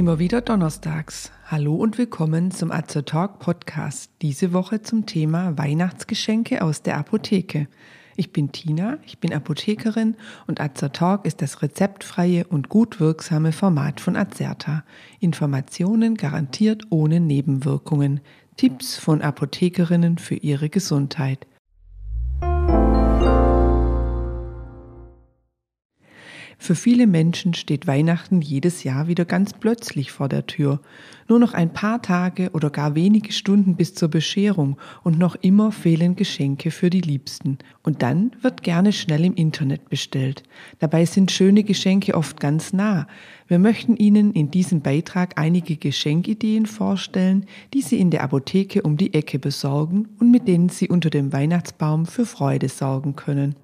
Immer wieder donnerstags. Hallo und willkommen zum AzertaTalk Podcast. Diese Woche zum Thema Weihnachtsgeschenke aus der Apotheke. Ich bin Tina, ich bin Apothekerin und AzertaTalk ist das rezeptfreie und gut wirksame Format von Azerta. Informationen garantiert ohne Nebenwirkungen. Tipps von Apothekerinnen für ihre Gesundheit. Für viele Menschen steht Weihnachten jedes Jahr wieder ganz plötzlich vor der Tür. Nur noch ein paar Tage oder gar wenige Stunden bis zur Bescherung und noch immer fehlen Geschenke für die Liebsten. Und dann wird gerne schnell im Internet bestellt. Dabei sind schöne Geschenke oft ganz nah. Wir möchten Ihnen in diesem Beitrag einige Geschenkideen vorstellen, die Sie in der Apotheke um die Ecke besorgen und mit denen Sie unter dem Weihnachtsbaum für Freude sorgen können.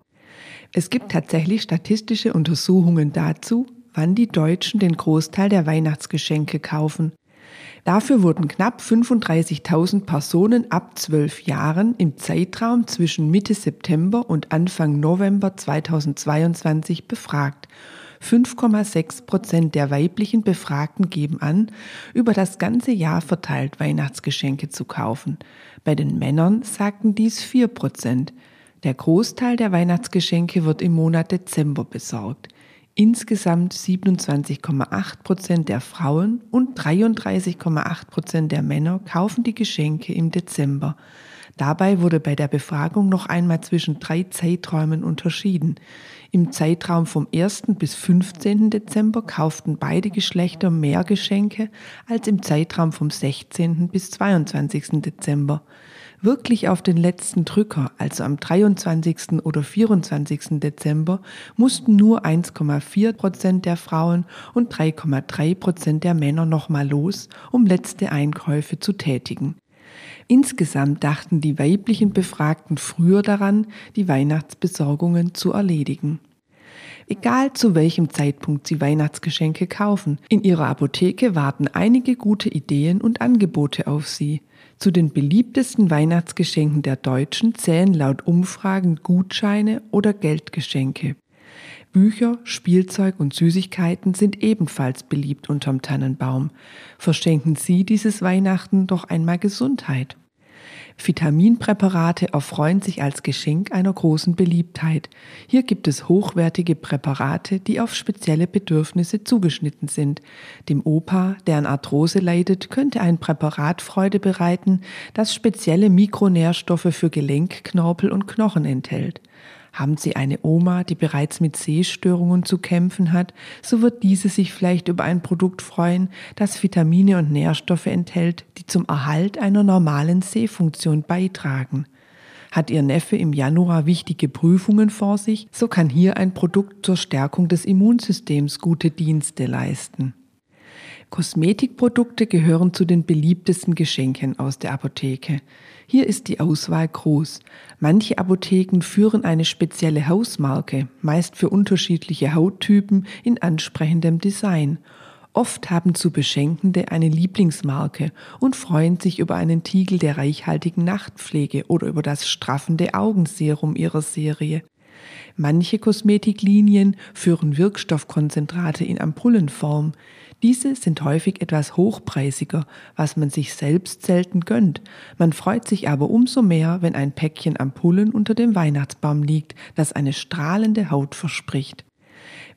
Es gibt tatsächlich statistische Untersuchungen dazu, wann die Deutschen den Großteil der Weihnachtsgeschenke kaufen. Dafür wurden knapp 35.000 Personen ab 12 Jahren im Zeitraum zwischen Mitte September und Anfang November 2022 befragt. 5,6% der weiblichen Befragten geben an, über das ganze Jahr verteilt Weihnachtsgeschenke zu kaufen. Bei den Männern sagten dies 4%. Der Großteil der Weihnachtsgeschenke wird im Monat Dezember besorgt. Insgesamt 27,8% der Frauen und 33,8% der Männer kaufen die Geschenke im Dezember. Dabei wurde bei der Befragung noch einmal zwischen 3 Zeiträumen unterschieden. Im Zeitraum vom 1. bis 15. Dezember kauften beide Geschlechter mehr Geschenke als im Zeitraum vom 16. bis 22. Dezember. Wirklich auf den letzten Drücker, also am 23. oder 24. Dezember, mussten nur 1,4% der Frauen und 3,3% der Männer nochmal los, um letzte Einkäufe zu tätigen. Insgesamt dachten die weiblichen Befragten früher daran, die Weihnachtsbesorgungen zu erledigen. Egal zu welchem Zeitpunkt Sie Weihnachtsgeschenke kaufen, in Ihrer Apotheke warten einige gute Ideen und Angebote auf Sie. Zu den beliebtesten Weihnachtsgeschenken der Deutschen zählen laut Umfragen Gutscheine oder Geldgeschenke. Bücher, Spielzeug und Süßigkeiten sind ebenfalls beliebt unterm Tannenbaum. Verschenken Sie dieses Weihnachten doch einmal Gesundheit. Vitaminpräparate erfreuen sich als Geschenk einer großen Beliebtheit. Hier gibt es hochwertige Präparate, die auf spezielle Bedürfnisse zugeschnitten sind. Dem Opa, der an Arthrose leidet, könnte ein Präparat Freude bereiten, das spezielle Mikronährstoffe für Gelenk, Knorpel und Knochen enthält. Haben Sie eine Oma, die bereits mit Sehstörungen zu kämpfen hat, so wird diese sich vielleicht über ein Produkt freuen, das Vitamine und Nährstoffe enthält, die zum Erhalt einer normalen Sehfunktion beitragen. Hat Ihr Neffe im Januar wichtige Prüfungen vor sich, so kann hier ein Produkt zur Stärkung des Immunsystems gute Dienste leisten. Kosmetikprodukte gehören zu den beliebtesten Geschenken aus der Apotheke. Hier ist die Auswahl groß. Manche Apotheken führen eine spezielle Hausmarke, meist für unterschiedliche Hauttypen in ansprechendem Design. Oft haben zu Beschenkende eine Lieblingsmarke und freuen sich über einen Tiegel der reichhaltigen Nachtpflege oder über das straffende Augenserum ihrer Serie. Manche Kosmetiklinien führen Wirkstoffkonzentrate in Ampullenform. Diese sind häufig etwas hochpreisiger, was man sich selbst selten gönnt. Man freut sich aber umso mehr, wenn ein Päckchen Ampullen unter dem Weihnachtsbaum liegt, das eine strahlende Haut verspricht.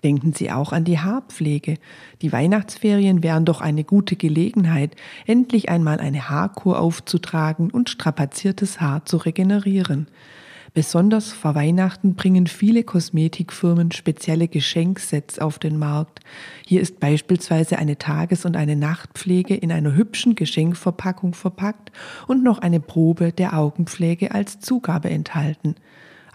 Denken Sie auch an die Haarpflege. Die Weihnachtsferien wären doch eine gute Gelegenheit, endlich einmal eine Haarkur aufzutragen und strapaziertes Haar zu regenerieren. Besonders vor Weihnachten bringen viele Kosmetikfirmen spezielle Geschenksets auf den Markt. Hier ist beispielsweise eine Tages- und eine Nachtpflege in einer hübschen Geschenkverpackung verpackt und noch eine Probe der Augenpflege als Zugabe enthalten.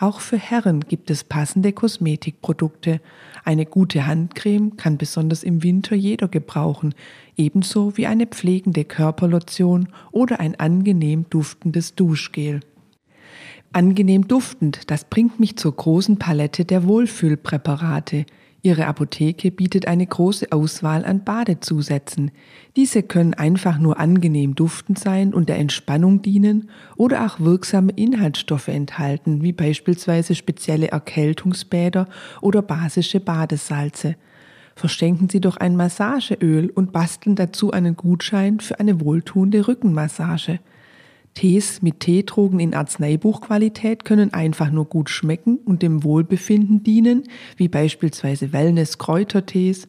Auch für Herren gibt es passende Kosmetikprodukte. Eine gute Handcreme kann besonders im Winter jeder gebrauchen, ebenso wie eine pflegende Körperlotion oder ein angenehm duftendes Duschgel. Angenehm duftend, das bringt mich zur großen Palette der Wohlfühlpräparate. Ihre Apotheke bietet eine große Auswahl an Badezusätzen. Diese können einfach nur angenehm duftend sein und der Entspannung dienen oder auch wirksame Inhaltsstoffe enthalten, wie beispielsweise spezielle Erkältungsbäder oder basische Badesalze. Verschenken Sie doch ein Massageöl und basteln dazu einen Gutschein für eine wohltuende Rückenmassage. Tees mit Teetrogen in Arzneibuchqualität können einfach nur gut schmecken und dem Wohlbefinden dienen, wie beispielsweise Wellness-Kräutertees,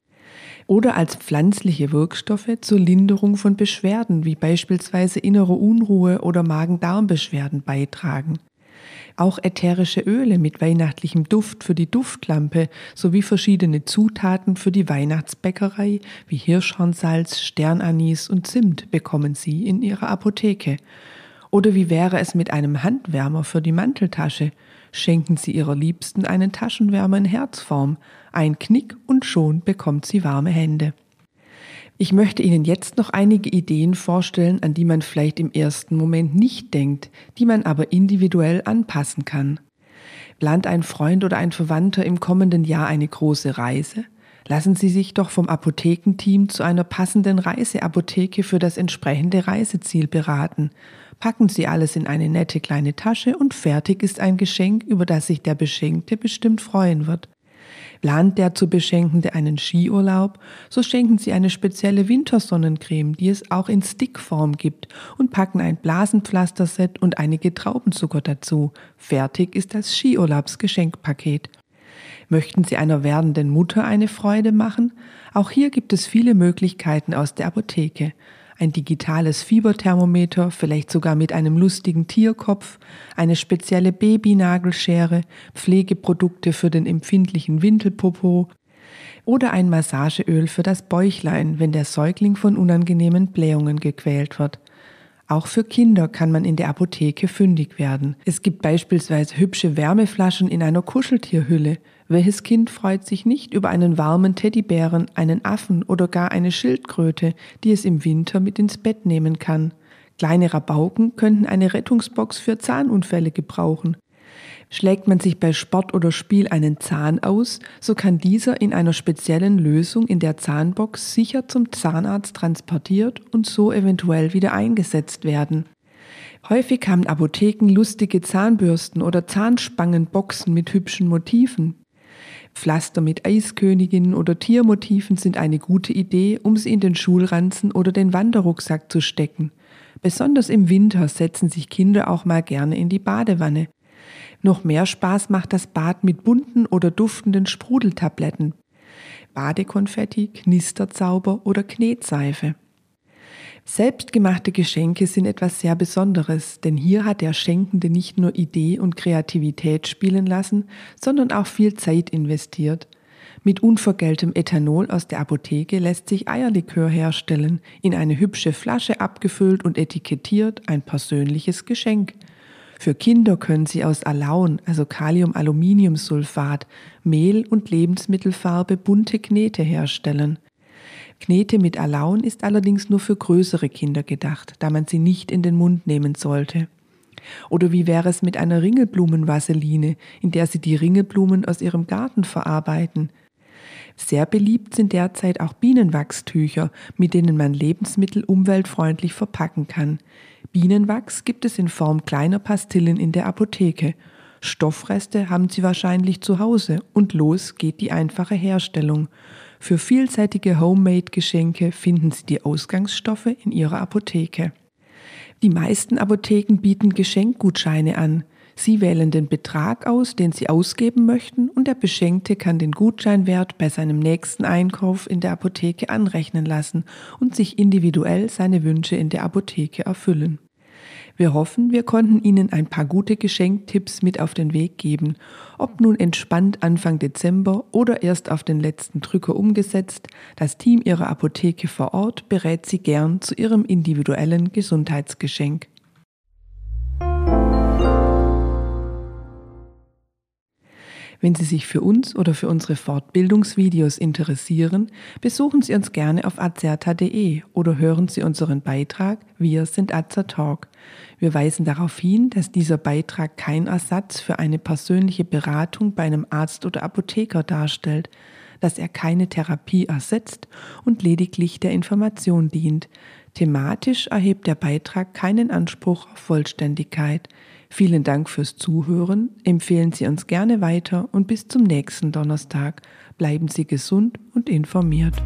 oder als pflanzliche Wirkstoffe zur Linderung von Beschwerden, wie beispielsweise innere Unruhe oder Magen-Darm-Beschwerden beitragen. Auch ätherische Öle mit weihnachtlichem Duft für die Duftlampe sowie verschiedene Zutaten für die Weihnachtsbäckerei wie Hirschhornsalz, Sternanis und Zimt bekommen Sie in Ihrer Apotheke. Oder wie wäre es mit einem Handwärmer für die Manteltasche? Schenken Sie Ihrer Liebsten einen Taschenwärmer in Herzform. Ein Knick und schon bekommt sie warme Hände. Ich möchte Ihnen jetzt noch einige Ideen vorstellen, an die man vielleicht im ersten Moment nicht denkt, die man aber individuell anpassen kann. Plant ein Freund oder ein Verwandter im kommenden Jahr eine große Reise? Lassen Sie sich doch vom Apothekenteam zu einer passenden Reiseapotheke für das entsprechende Reiseziel beraten. Packen Sie alles in eine nette kleine Tasche und fertig ist ein Geschenk, über das sich der Beschenkte bestimmt freuen wird. Plant der zu Beschenkende einen Skiurlaub, so schenken Sie eine spezielle Wintersonnencreme, die es auch in Stickform gibt, und packen ein Blasenpflasterset und einige Traubenzucker dazu. Fertig ist das Skiurlaubsgeschenkpaket. Möchten Sie einer werdenden Mutter eine Freude machen? Auch hier gibt es viele Möglichkeiten aus der Apotheke. Ein digitales Fieberthermometer, vielleicht sogar mit einem lustigen Tierkopf, eine spezielle Babynagelschere, Pflegeprodukte für den empfindlichen Windelpopo oder ein Massageöl für das Bäuchlein, wenn der Säugling von unangenehmen Blähungen gequält wird. Auch für Kinder kann man in der Apotheke fündig werden. Es gibt beispielsweise hübsche Wärmeflaschen in einer Kuscheltierhülle. Welches Kind freut sich nicht über einen warmen Teddybären, einen Affen oder gar eine Schildkröte, die es im Winter mit ins Bett nehmen kann? Kleine Rabauken könnten eine Rettungsbox für Zahnunfälle gebrauchen. Schlägt man sich bei Sport oder Spiel einen Zahn aus, so kann dieser in einer speziellen Lösung in der Zahnbox sicher zum Zahnarzt transportiert und so eventuell wieder eingesetzt werden. Häufig haben Apotheken lustige Zahnbürsten oder Zahnspangenboxen mit hübschen Motiven. Pflaster mit Eisköniginnen oder Tiermotiven sind eine gute Idee, um sie in den Schulranzen oder den Wanderrucksack zu stecken. Besonders im Winter setzen sich Kinder auch mal gerne in die Badewanne. Noch mehr Spaß macht das Bad mit bunten oder duftenden Sprudeltabletten, Badekonfetti, Knisterzauber oder Knetseife. Selbstgemachte Geschenke sind etwas sehr Besonderes, denn hier hat der Schenkende nicht nur Idee und Kreativität spielen lassen, sondern auch viel Zeit investiert. Mit unvergälltem Ethanol aus der Apotheke lässt sich Eierlikör herstellen, in eine hübsche Flasche abgefüllt und etikettiert, ein persönliches Geschenk. Für Kinder können Sie aus Alaun, also Kalium-Aluminiumsulfat, Mehl und Lebensmittelfarbe bunte Knete herstellen. Knete mit Alaun ist allerdings nur für größere Kinder gedacht, da man sie nicht in den Mund nehmen sollte. Oder wie wäre es mit einer Ringelblumenvaseline, in der Sie die Ringelblumen aus Ihrem Garten verarbeiten? Sehr beliebt sind derzeit auch Bienenwachstücher, mit denen man Lebensmittel umweltfreundlich verpacken kann. Bienenwachs gibt es in Form kleiner Pastillen in der Apotheke. Stoffreste haben Sie wahrscheinlich zu Hause und los geht die einfache Herstellung. Für vielseitige Homemade-Geschenke finden Sie die Ausgangsstoffe in Ihrer Apotheke. Die meisten Apotheken bieten Geschenkgutscheine an. Sie wählen den Betrag aus, den Sie ausgeben möchten, und der Beschenkte kann den Gutscheinwert bei seinem nächsten Einkauf in der Apotheke anrechnen lassen und sich individuell seine Wünsche in der Apotheke erfüllen. Wir hoffen, wir konnten Ihnen ein paar gute Geschenktipps mit auf den Weg geben. Ob nun entspannt Anfang Dezember oder erst auf den letzten Drücker umgesetzt, das Team Ihrer Apotheke vor Ort berät Sie gern zu Ihrem individuellen Gesundheitsgeschenk. Wenn Sie sich für uns oder für unsere Fortbildungsvideos interessieren, besuchen Sie uns gerne auf azerta.de oder hören Sie unseren Beitrag Wir sind AzertaTalk. Wir weisen darauf hin, dass dieser Beitrag kein Ersatz für eine persönliche Beratung bei einem Arzt oder Apotheker darstellt, dass er keine Therapie ersetzt und lediglich der Information dient. Thematisch erhebt der Beitrag keinen Anspruch auf Vollständigkeit. Vielen Dank fürs Zuhören, empfehlen Sie uns gerne weiter und bis zum nächsten Donnerstag. Bleiben Sie gesund und informiert.